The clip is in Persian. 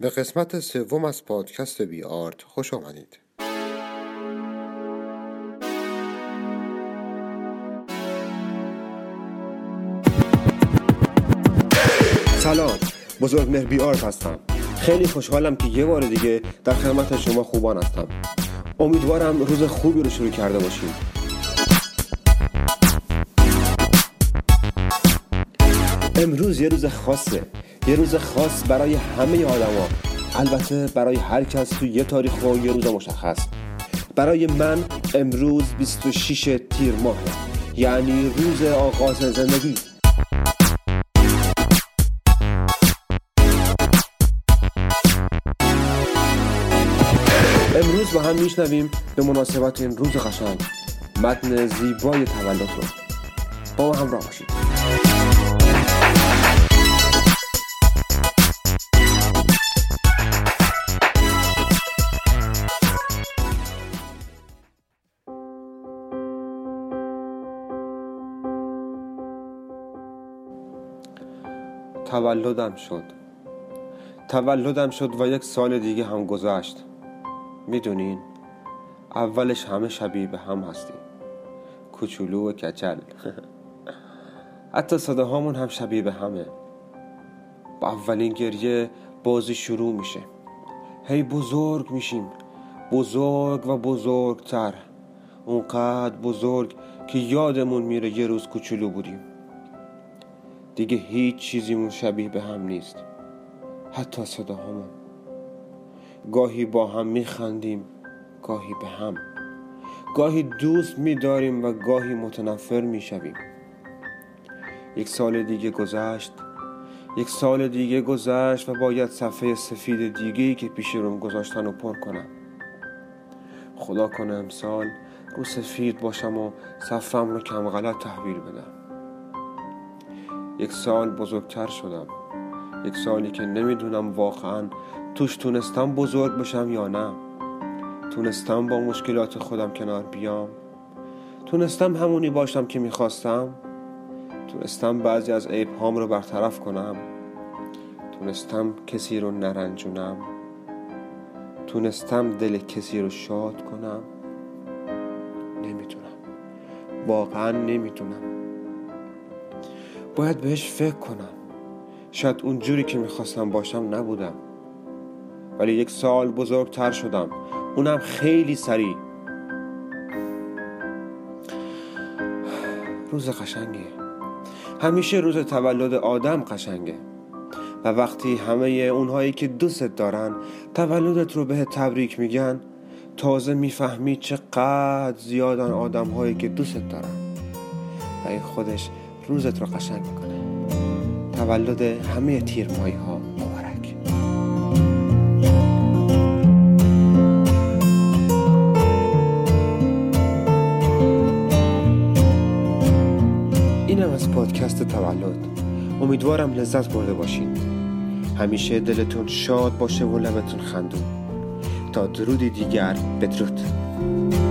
به قسمت سوم از پادکست بی آرت خوش آمدید. سلام، بزرگمهر بی آرت هستم. خیلی خوشحالم که یه بار دیگه در خدمت شما خوبان هستم. امیدوارم روز خوبی رو شروع کرده باشید. امروز یه روز خاصه، یه روز خاص برای همه آدما. البته برای هر کس تو یه تاریخ و یه روز مشخص. برای من امروز 26 تیر ماهه، یعنی روز آغاز زندگی. امروز با هم میشنویم به مناسبت این روز قشنگ متن زیبای تولد رو. با همراه باشید. تولدم شد و یک سال دیگه هم گذشت. میدونین اولش همه شبیه به هم هستیم، کوچولو و کچل. حتی صدا هامون هم شبیه به همه. با اولین گریه بازی شروع میشه. هی بزرگ میشیم، بزرگ و بزرگتر، اونقدر بزرگ که یادمون میره یه روز کوچولو بودیم. دیگه هیچ چیزیمون شبیه به هم نیست، حتی صدا همون. گاهی با هم میخندیم، گاهی به هم، گاهی دوست میداریم و گاهی متنفر میشویم. یک سال دیگه گذشت و باید صفحه سفید دیگه‌ای که پیش روم گذاشتن رو پر کنم. خدا کنه امسال رو سفید باشم و صفحه‌ام رو کم غلط تحویل بدم. یک سال بزرگتر شدم، یک سالی که نمیدونم واقعا توش تونستم بزرگ بشم یا نه. تونستم با مشکلات خودم کنار بیام، تونستم همونی باشم که میخواستم، تونستم بعضی از عیب‌هام رو برطرف کنم، تونستم کسی رو نرنجونم، تونستم دل کسی رو شاد کنم. واقعا نمیتونم. باید بهش فکر کنم. شاید اونجوری که میخواستم باشم نبودم، ولی یک سال بزرگتر شدم، اونم خیلی سریع. روز قشنگه، همیشه روز تولد آدم قشنگه و وقتی همه اونهایی که دوست دارن تولدت رو بهت تبریک میگن، تازه میفهمی چقدر زیادن آدمهایی که دوست دارن و این خودش روزت رو قشنگ میکنه. تولد همه تیرماهی ها مبارک. اینم از پادکست تولد. امیدوارم لذت برده باشین. همیشه دلتون شاد باشه و لبتون خندون. تا درودی دیگر، بدرود.